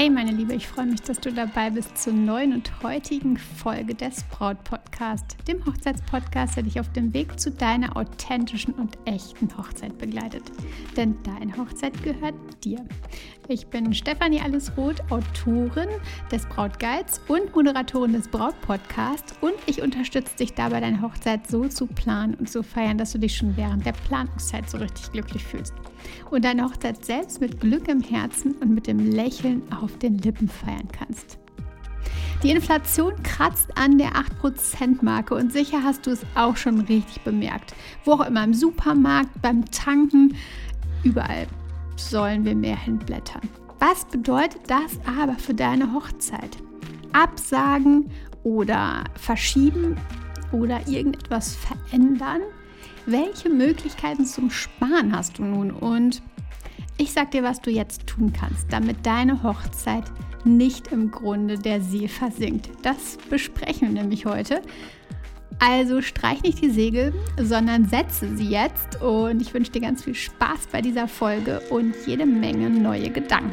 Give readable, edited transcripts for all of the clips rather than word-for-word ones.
Hey meine Liebe, ich freue mich, dass du dabei bist zur neuen und heutigen Folge des Braut-Podcast, dem Hochzeitspodcast, der dich auf dem Weg zu deiner authentischen und echten Hochzeit begleitet. Denn deine Hochzeit gehört dir. Ich bin Stefanie Roth, Autorin des Braut-Guides und Moderatorin des Braut-Podcasts und ich unterstütze dich dabei, deine Hochzeit so zu planen und zu feiern, dass du dich schon während der Planungszeit so richtig glücklich fühlst und deine Hochzeit selbst mit Glück im Herzen und mit dem Lächeln auf den Lippen feiern kannst. Die Inflation kratzt an der 8%-Marke und sicher hast du es auch schon richtig bemerkt. Wo auch immer, im Supermarkt, beim Tanken, überall sollen wir mehr hinblättern. Was bedeutet das aber für deine Hochzeit? Absagen oder verschieben oder irgendetwas verändern? Welche Möglichkeiten zum Sparen hast du nun? Und ich sag dir, was du jetzt tun kannst, damit deine Hochzeit nicht im Grunde der See versinkt. Das besprechen wir nämlich heute. Also streich nicht die Segel, sondern setze sie jetzt. Und ich wünsche dir ganz viel Spaß bei dieser Folge und jede Menge neue Gedanken.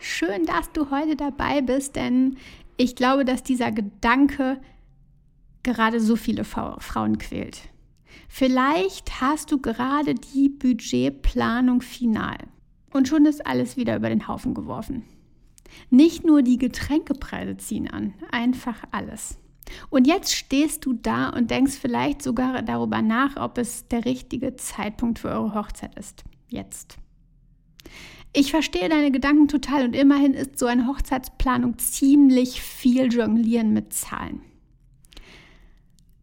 Schön, dass du heute dabei bist, denn ich glaube, dass dieser Gedanke gerade so viele Frauen quält. Vielleicht hast du gerade die Budgetplanung final und schon ist alles wieder über den Haufen geworfen. Nicht nur die Getränkepreise ziehen an, einfach alles. Und jetzt stehst du da und denkst vielleicht sogar darüber nach, ob es der richtige Zeitpunkt für eure Hochzeit ist. Jetzt. Ich verstehe deine Gedanken total und immerhin ist so eine Hochzeitsplanung ziemlich viel Jonglieren mit Zahlen.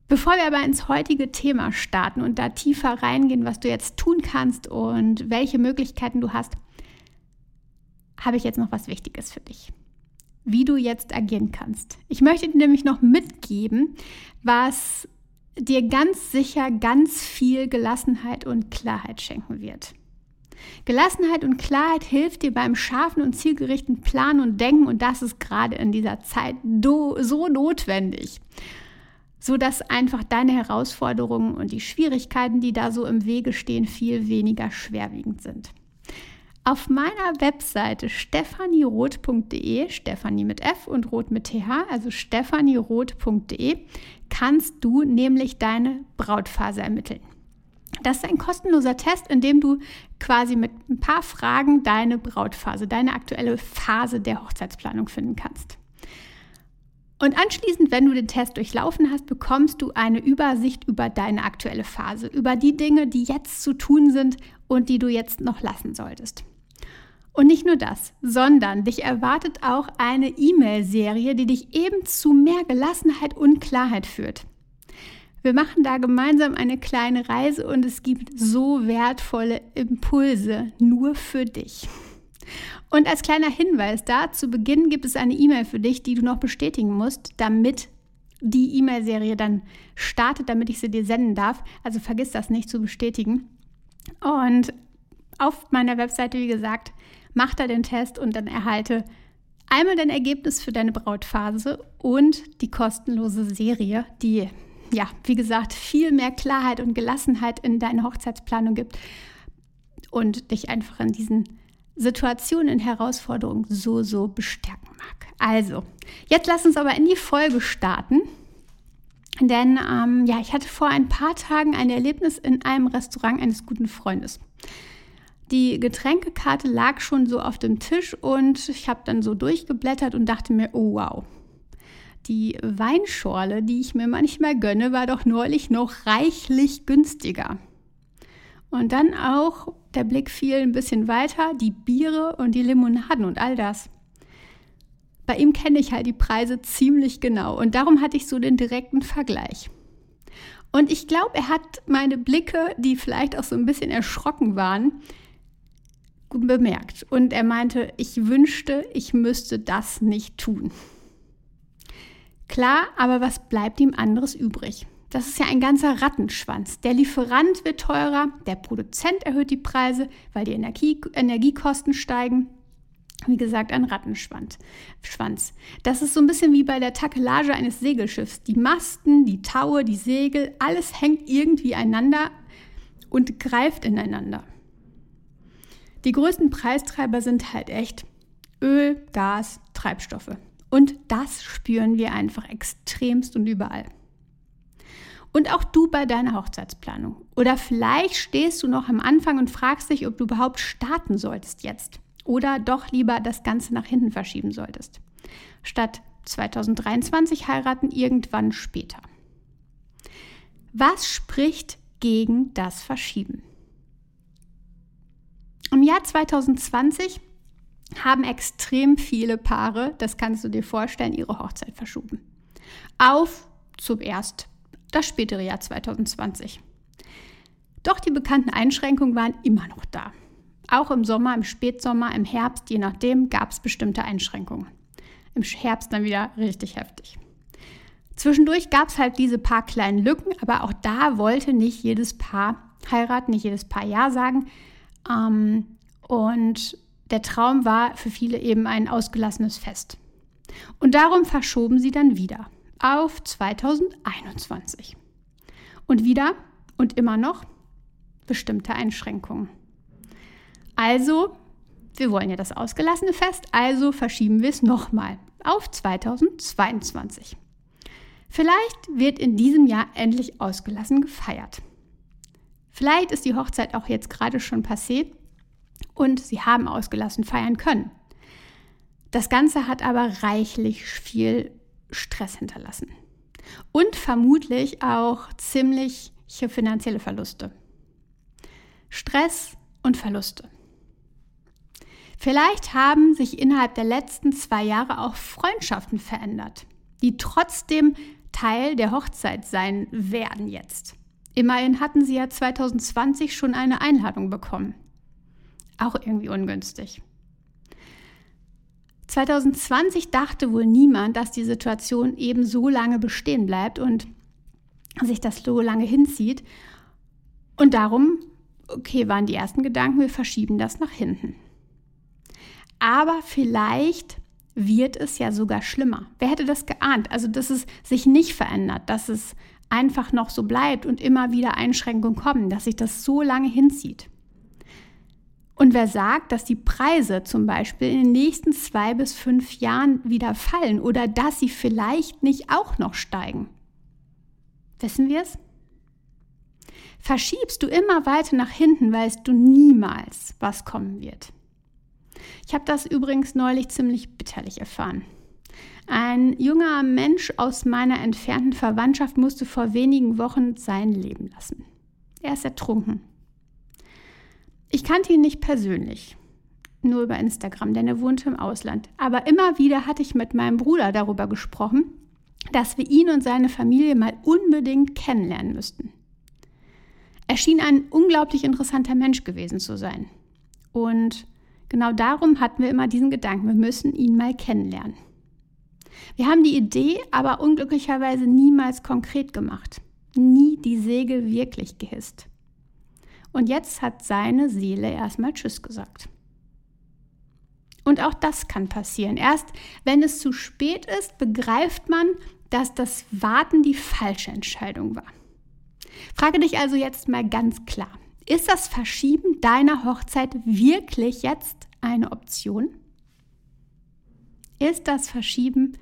Bevor wir aber ins heutige Thema starten und da tiefer reingehen, was du jetzt tun kannst und welche Möglichkeiten du hast, habe ich jetzt noch was Wichtiges für dich, wie du jetzt agieren kannst. Ich möchte dir nämlich noch mitgeben, was dir ganz sicher ganz viel Gelassenheit und Klarheit schenken wird. Gelassenheit und Klarheit hilft dir beim scharfen und zielgerichteten Planen und Denken und das ist gerade in dieser Zeit so notwendig, sodass einfach deine Herausforderungen und die Schwierigkeiten, die da so im Wege stehen, viel weniger schwerwiegend sind. Auf meiner Webseite stefanieroth.de, Stefanie mit F und Roth mit TH, also stefanieroth.de, kannst du nämlich deine Brautphase ermitteln. Das ist ein kostenloser Test, in dem du quasi mit ein paar Fragen deine Brautphase, deine aktuelle Phase der Hochzeitsplanung finden kannst. Und anschließend, wenn du den Test durchlaufen hast, bekommst du eine Übersicht über deine aktuelle Phase, über die Dinge, die jetzt zu tun sind und die du jetzt noch lassen solltest. Und nicht nur das, sondern dich erwartet auch eine E-Mail-Serie, die dich eben zu mehr Gelassenheit und Klarheit führt. Wir machen da gemeinsam eine kleine Reise und es gibt so wertvolle Impulse nur für dich. Und als kleiner Hinweis da, zu Beginn gibt es eine E-Mail für dich, die du noch bestätigen musst, damit die E-Mail-Serie dann startet, damit ich sie dir senden darf. Also vergiss das nicht zu bestätigen. Und auf meiner Webseite, wie gesagt, mach da den Test und dann erhalte einmal dein Ergebnis für deine Brautphase und die kostenlose Serie, die ja, wie gesagt, viel mehr Klarheit und Gelassenheit in deine Hochzeitsplanung gibt und dich einfach in diesen Situationen und Herausforderungen so bestärken mag. Also, jetzt lass uns aber in die Folge starten, denn ich hatte vor ein paar Tagen ein Erlebnis in einem Restaurant eines guten Freundes. Die Getränkekarte lag schon so auf dem Tisch und ich habe dann so durchgeblättert und dachte mir, oh wow. Die Weinschorle, die ich mir manchmal gönne, war doch neulich noch reichlich günstiger. Und dann auch, der Blick fiel ein bisschen weiter, die Biere und die Limonaden und all das. Bei ihm kenne ich halt die Preise ziemlich genau und darum hatte ich so den direkten Vergleich. Und ich glaube, er hat meine Blicke, die vielleicht auch so ein bisschen erschrocken waren, gut bemerkt. Und er meinte, ich wünschte, ich müsste das nicht tun. Klar, aber was bleibt ihm anderes übrig? Das ist ja ein ganzer Rattenschwanz. Der Lieferant wird teurer, der Produzent erhöht die Preise, weil die Energiekosten steigen. Wie gesagt, ein Rattenschwanz. Das ist so ein bisschen wie bei der Takelage eines Segelschiffs. Die Masten, die Taue, die Segel, alles hängt irgendwie einander und greift ineinander. Die größten Preistreiber sind halt echt Öl, Gas, Treibstoffe. Und das spüren wir einfach extremst und überall. Und auch du bei deiner Hochzeitsplanung. Oder vielleicht stehst du noch am Anfang und fragst dich, ob du überhaupt starten solltest jetzt. Oder doch lieber das Ganze nach hinten verschieben solltest. Statt 2023 heiraten, irgendwann später. Was spricht gegen das Verschieben? Im Jahr 2020 haben extrem viele Paare, das kannst du dir vorstellen, ihre Hochzeit verschoben. Auf zuerst das spätere Jahr 2020. Doch die bekannten Einschränkungen waren immer noch da. Auch im Sommer, im Spätsommer, im Herbst, je nachdem, gab es bestimmte Einschränkungen. Im Herbst dann wieder richtig heftig. Zwischendurch gab es halt diese paar kleinen Lücken, aber auch da wollte nicht jedes Paar heiraten, nicht jedes Paar Ja sagen. Und der Traum war für viele eben ein ausgelassenes Fest. Und darum verschoben sie dann wieder auf 2021. Und wieder und immer noch bestimmte Einschränkungen. Also, wir wollen ja das ausgelassene Fest, also verschieben wir es nochmal auf 2022. Vielleicht wird in diesem Jahr endlich ausgelassen gefeiert. Vielleicht ist die Hochzeit auch jetzt gerade schon passé und sie haben ausgelassen feiern können. Das Ganze hat aber reichlich viel Stress hinterlassen und vermutlich auch ziemliche finanzielle Verluste. Stress und Verluste. Vielleicht haben sich innerhalb der letzten 2 Jahre auch Freundschaften verändert, die trotzdem Teil der Hochzeit sein werden jetzt. Immerhin hatten sie ja 2020 schon eine Einladung bekommen. Auch irgendwie ungünstig. 2020 dachte wohl niemand, dass die Situation eben so lange bestehen bleibt und sich das so lange hinzieht. Und darum, okay, waren die ersten Gedanken, wir verschieben das nach hinten. Aber vielleicht wird es ja sogar schlimmer. Wer hätte das geahnt? Also, dass es sich nicht verändert, dass es einfach noch so bleibt und immer wieder Einschränkungen kommen, dass sich das so lange hinzieht. Und wer sagt, dass die Preise zum Beispiel in den nächsten 2 bis 5 Jahren wieder fallen oder dass sie vielleicht nicht auch noch steigen? Wissen wir es? Verschiebst du immer weiter nach hinten, weißt du niemals, was kommen wird. Ich habe das übrigens neulich ziemlich bitterlich erfahren. Ein junger Mensch aus meiner entfernten Verwandtschaft musste vor wenigen Wochen sein Leben lassen. Er ist ertrunken. Ich kannte ihn nicht persönlich, nur über Instagram, denn er wohnte im Ausland. Aber immer wieder hatte ich mit meinem Bruder darüber gesprochen, dass wir ihn und seine Familie mal unbedingt kennenlernen müssten. Er schien ein unglaublich interessanter Mensch gewesen zu sein. Und genau darum hatten wir immer diesen Gedanken, wir müssen ihn mal kennenlernen. Wir haben die Idee aber unglücklicherweise niemals konkret gemacht, nie die Segel wirklich gehisst. Und jetzt hat seine Seele erstmal Tschüss gesagt. Und auch das kann passieren. Erst wenn es zu spät ist, begreift man, dass das Warten die falsche Entscheidung war. Frage dich also jetzt mal ganz klar: Ist das Verschieben deiner Hochzeit wirklich jetzt eine Option? Ist das Verschieben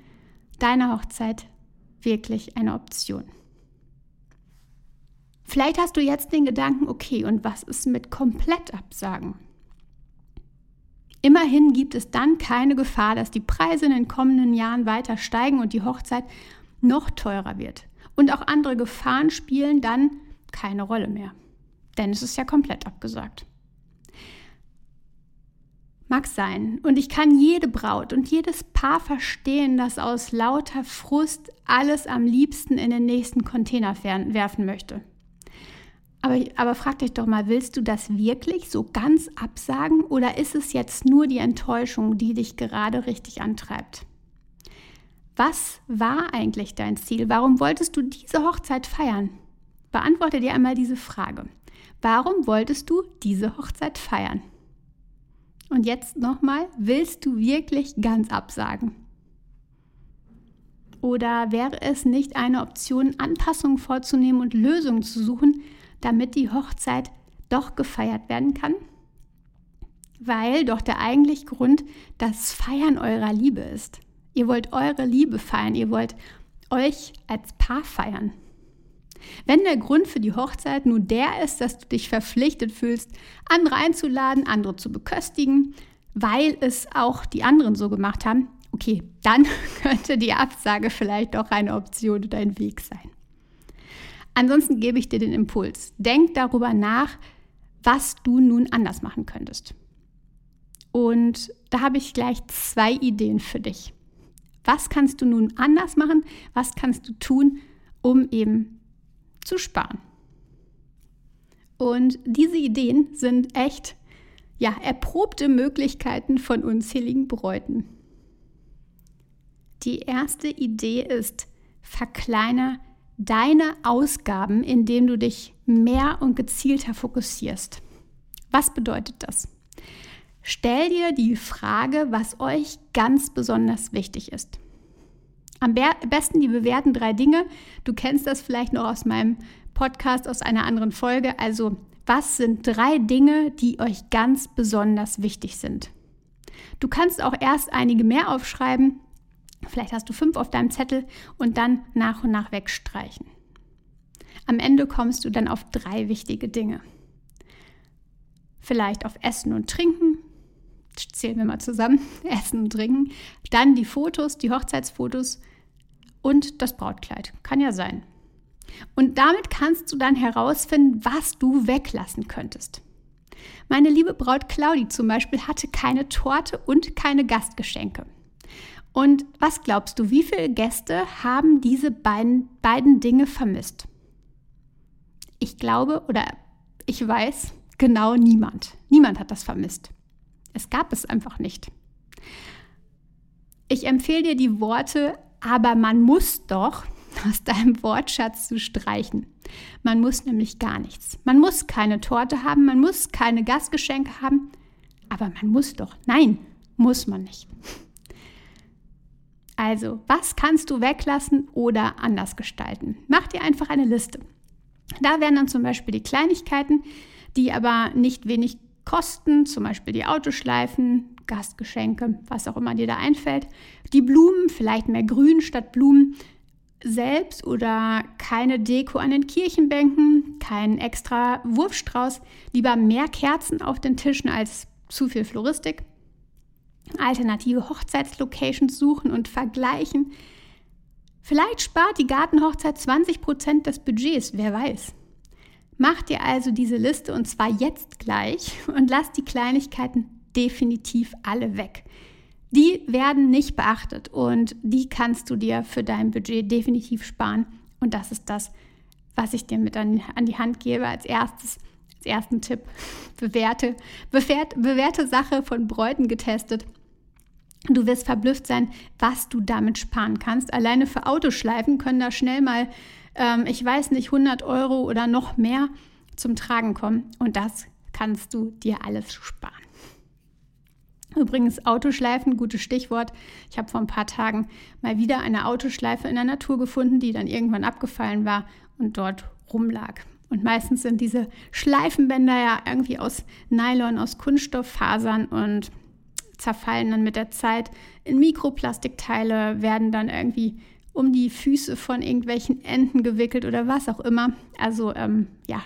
deiner Hochzeit wirklich eine Option? Vielleicht hast du jetzt den Gedanken, okay, und was ist mit komplett absagen? Immerhin gibt es dann keine Gefahr, dass die Preise in den kommenden Jahren weiter steigen und die Hochzeit noch teurer wird. Und auch andere Gefahren spielen dann keine Rolle mehr. Denn es ist ja komplett abgesagt. Mag sein. Und ich kann jede Braut und jedes Paar verstehen, das aus lauter Frust alles am liebsten in den nächsten Container werfen möchte. Aber frag dich doch mal, willst du das wirklich so ganz absagen oder ist es jetzt nur die Enttäuschung, die dich gerade richtig antreibt? Was war eigentlich dein Ziel? Warum wolltest du diese Hochzeit feiern? Beantworte dir einmal diese Frage. Warum wolltest du diese Hochzeit feiern? Und Und jetzt nochmal, willst du wirklich ganz absagen? Oder wäre es nicht eine Option, Anpassungen vorzunehmen und Lösungen zu suchen, damit die Hochzeit doch gefeiert werden kann? Weil doch der eigentliche Grund das Feiern eurer Liebe ist. Ihr wollt eure Liebe feiern, ihr wollt euch als Paar feiern. Wenn der Grund für die Hochzeit nur der ist, dass du dich verpflichtet fühlst, andere einzuladen, andere zu beköstigen, weil es auch die anderen so gemacht haben, okay, dann könnte die Absage vielleicht auch eine Option oder ein Weg sein. Ansonsten gebe ich dir den Impuls. Denk darüber nach, was du nun anders machen könntest. Und da habe ich gleich 2 Ideen für dich. Was kannst du nun anders machen? Was kannst du tun, um eben zu sparen? Und diese Ideen sind echt, ja, erprobte Möglichkeiten von unzähligen Bräuten. Die erste Idee ist, verkleiner deine Ausgaben, indem du dich mehr und gezielter fokussierst. Was bedeutet das? Stell dir die Frage, was euch ganz besonders wichtig ist. Am besten die bewährten 3 Dinge. Du kennst das vielleicht noch aus meinem Podcast, aus einer anderen Folge. Also, was sind 3 Dinge, die euch ganz besonders wichtig sind? Du kannst auch erst einige mehr aufschreiben. Vielleicht hast du 5 auf deinem Zettel und dann nach und nach wegstreichen. Am Ende kommst du dann auf 3 wichtige Dinge. Vielleicht auf Essen und Trinken. Zählen wir mal zusammen. Essen und Trinken. Dann die Fotos, die Hochzeitsfotos und das Brautkleid. Kann ja sein. Und damit kannst du dann herausfinden, was du weglassen könntest. Meine liebe Braut Claudi zum Beispiel hatte keine Torte und keine Gastgeschenke. Und was glaubst du, wie viele Gäste haben diese beiden Dinge vermisst? Ich glaube oder ich weiß, genau niemand. Niemand hat das vermisst. Es gab es einfach nicht. Ich empfehle dir die Worte, aber man muss doch aus deinem Wortschatz zu streichen. Man muss nämlich gar nichts. Man muss keine Torte haben, man muss keine Gastgeschenke haben, aber man muss doch. Nein, muss man nicht. Also, was kannst du weglassen oder anders gestalten? Mach dir einfach eine Liste. Da wären dann zum Beispiel die Kleinigkeiten, die aber nicht wenig kosten, zum Beispiel die Autoschleifen, Gastgeschenke, was auch immer dir da einfällt. Die Blumen, vielleicht mehr Grün statt Blumen selbst oder keine Deko an den Kirchenbänken, keinen extra Wurfstrauß, lieber mehr Kerzen auf den Tischen als zu viel Floristik. Alternative Hochzeitslocations suchen und vergleichen. Vielleicht spart die Gartenhochzeit 20% des Budgets, wer weiß. Mach dir also diese Liste und zwar jetzt gleich und lass die Kleinigkeiten definitiv alle weg. Die werden nicht beachtet und die kannst du dir für dein Budget definitiv sparen. Und das ist das, was ich dir mit an die Hand gebe als erstes. Als ersten Tipp, bewährte Sache von Bräuten getestet. Du wirst verblüfft sein, was du damit sparen kannst. Alleine für Autoschleifen können da schnell mal, 100 € oder noch mehr zum Tragen kommen. Und das kannst du dir alles sparen. Übrigens Autoschleifen, gutes Stichwort. Ich habe vor ein paar Tagen mal wieder eine Autoschleife in der Natur gefunden, die dann irgendwann abgefallen war und dort rumlag. Und meistens sind diese Schleifenbänder ja irgendwie aus Nylon, aus Kunststofffasern und zerfallen dann mit der Zeit in Mikroplastikteile, werden dann irgendwie um die Füße von irgendwelchen Enten gewickelt oder was auch immer. Also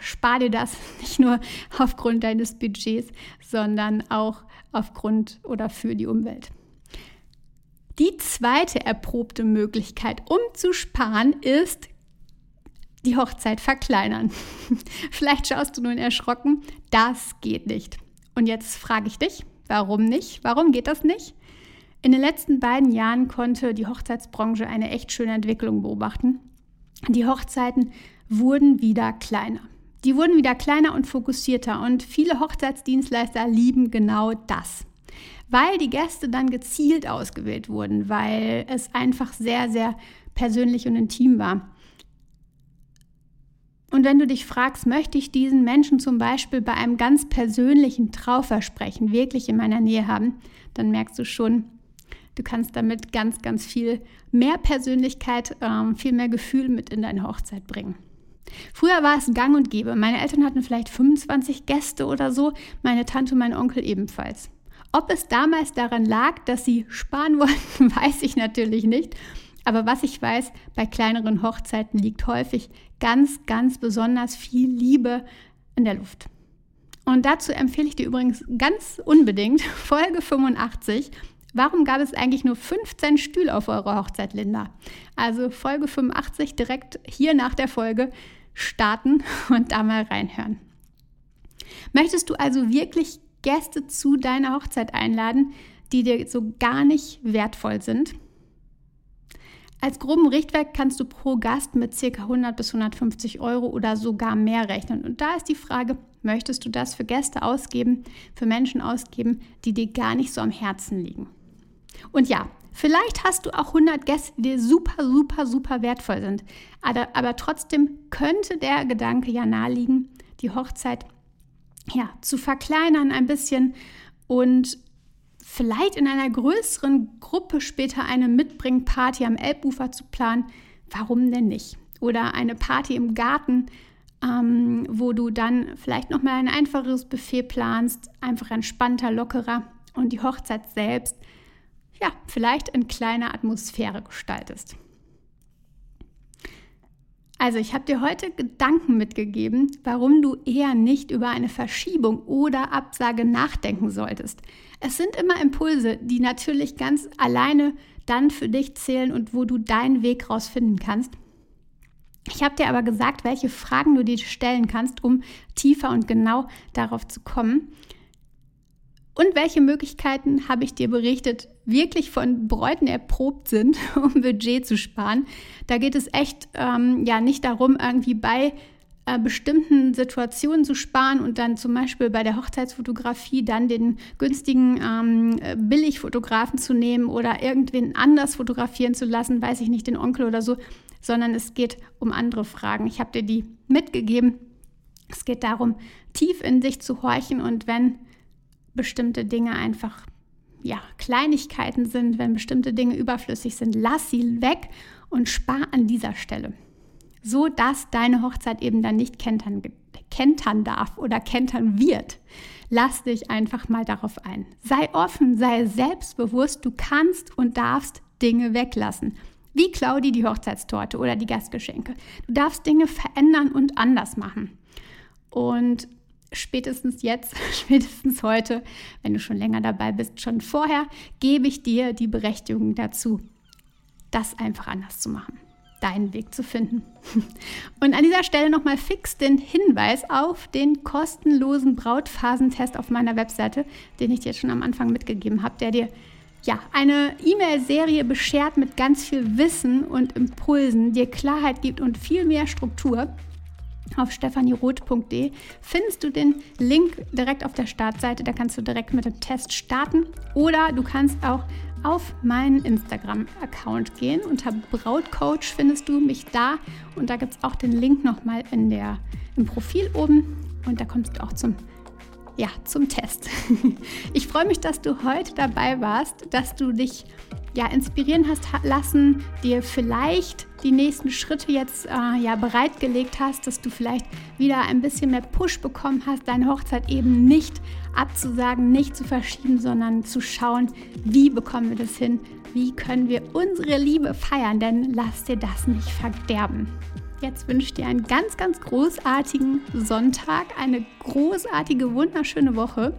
spar dir das nicht nur aufgrund deines Budgets, sondern auch aufgrund oder für die Umwelt. Die zweite erprobte Möglichkeit, um zu sparen, ist die Hochzeit verkleinern. Vielleicht schaust du nun erschrocken, das geht nicht. Und jetzt frage ich dich, warum nicht? Warum geht das nicht? In den letzten 2 Jahren konnte die Hochzeitsbranche eine echt schöne Entwicklung beobachten. Die Hochzeiten wurden wieder kleiner. Die wurden wieder kleiner und fokussierter und viele Hochzeitsdienstleister lieben genau das. Weil die Gäste dann gezielt ausgewählt wurden, weil es einfach sehr, sehr persönlich und intim war. Und wenn du dich fragst, möchte ich diesen Menschen zum Beispiel bei einem ganz persönlichen Trauversprechen wirklich in meiner Nähe haben, dann merkst du schon, du kannst damit ganz, ganz viel mehr Persönlichkeit, viel mehr Gefühl mit in deine Hochzeit bringen. Früher war es gang und gäbe. Meine Eltern hatten vielleicht 25 Gäste oder so, meine Tante und mein Onkel ebenfalls. Ob es damals daran lag, dass sie sparen wollten, weiß ich natürlich nicht. Aber was ich weiß, bei kleineren Hochzeiten liegt häufig ganz, ganz besonders viel Liebe in der Luft. Und dazu empfehle ich dir übrigens ganz unbedingt Folge 85. Warum gab es eigentlich nur 15 Stühle auf eurer Hochzeit, Linda? Also Folge 85 direkt hier nach der Folge starten und da mal reinhören. Möchtest du also wirklich Gäste zu deiner Hochzeit einladen, die dir so gar nicht wertvoll sind? Als groben Richtwert kannst du pro Gast mit ca. 100 bis 150 Euro oder sogar mehr rechnen. Und da ist die Frage, möchtest du das für Gäste ausgeben, für Menschen ausgeben, die dir gar nicht so am Herzen liegen? Und ja, vielleicht hast du auch 100 Gäste, die dir super, super, super wertvoll sind. Aber trotzdem könnte der Gedanke ja naheliegen, die Hochzeit ja, zu verkleinern ein bisschen und vielleicht in einer größeren Gruppe später eine Mitbringparty am Elbufer zu planen, warum denn nicht? Oder eine Party im Garten, wo du dann vielleicht nochmal ein einfacheres Buffet planst, einfach entspannter, lockerer und die Hochzeit selbst, ja, vielleicht in kleiner Atmosphäre gestaltest. Also ich habe dir heute Gedanken mitgegeben, warum du eher nicht über eine Verschiebung oder Absage nachdenken solltest. Es sind immer Impulse, die natürlich ganz alleine dann für dich zählen und wo du deinen Weg rausfinden kannst. Ich habe dir aber gesagt, welche Fragen du dir stellen kannst, um tiefer und genau darauf zu kommen. Und welche Möglichkeiten, habe ich dir berichtet, wirklich von Bräuten erprobt sind, um Budget zu sparen. Da geht es echt nicht darum, irgendwie bei bestimmten Situationen zu sparen und dann zum Beispiel bei der Hochzeitsfotografie dann den günstigen Billigfotografen zu nehmen oder irgendwen anders fotografieren zu lassen, weiß ich nicht, den Onkel oder so, sondern es geht um andere Fragen. Ich habe dir die mitgegeben. Es geht darum, tief in sich zu horchen und wenn bestimmte Dinge einfach, ja, Kleinigkeiten sind, wenn bestimmte Dinge überflüssig sind, lass sie weg und spar an dieser Stelle, so dass deine Hochzeit eben dann nicht kentern darf oder kentern wird. Lass dich einfach mal darauf ein. Sei offen, sei selbstbewusst, du kannst und darfst Dinge weglassen, wie Claudi die Hochzeitstorte oder die Gastgeschenke. Du darfst Dinge verändern und anders machen. Und spätestens jetzt, spätestens heute, wenn du schon länger dabei bist, schon vorher, gebe ich dir die Berechtigung dazu, das einfach anders zu machen, deinen Weg zu finden. Und an dieser Stelle nochmal fix den Hinweis auf den kostenlosen Brautphasentest auf meiner Webseite, den ich dir jetzt schon am Anfang mitgegeben habe, der dir ja eine E-Mail-Serie beschert mit ganz viel Wissen und Impulsen, dir Klarheit gibt und viel mehr Struktur. Auf stefanieroth.de findest du den Link direkt auf der Startseite, da kannst du direkt mit dem Test starten oder du kannst auch auf meinen Instagram-Account gehen, unter Brautcoach findest du mich da und da gibt es auch den Link nochmal im Profil oben und da kommst du auch zum Test. Ich freue mich, dass du heute dabei warst, dass du dich inspirieren hast lassen, dir vielleicht die nächsten Schritte jetzt bereitgelegt hast, dass du vielleicht wieder ein bisschen mehr Push bekommen hast, deine Hochzeit eben nicht abzusagen, nicht zu verschieben, sondern zu schauen, wie bekommen wir das hin, wie können wir unsere Liebe feiern, denn lass dir das nicht verderben. Jetzt wünsche ich dir einen ganz, ganz großartigen Sonntag, eine großartige, wunderschöne Woche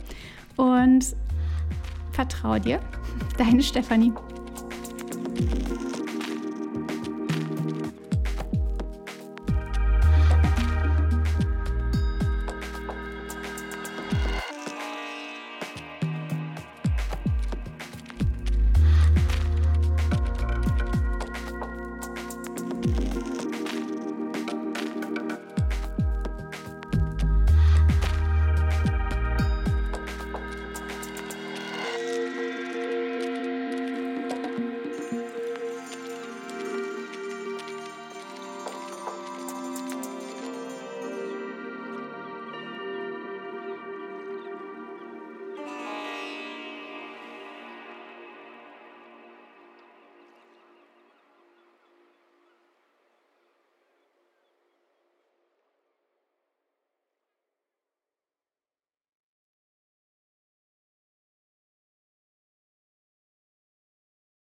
und vertrau dir, deine Stefanie.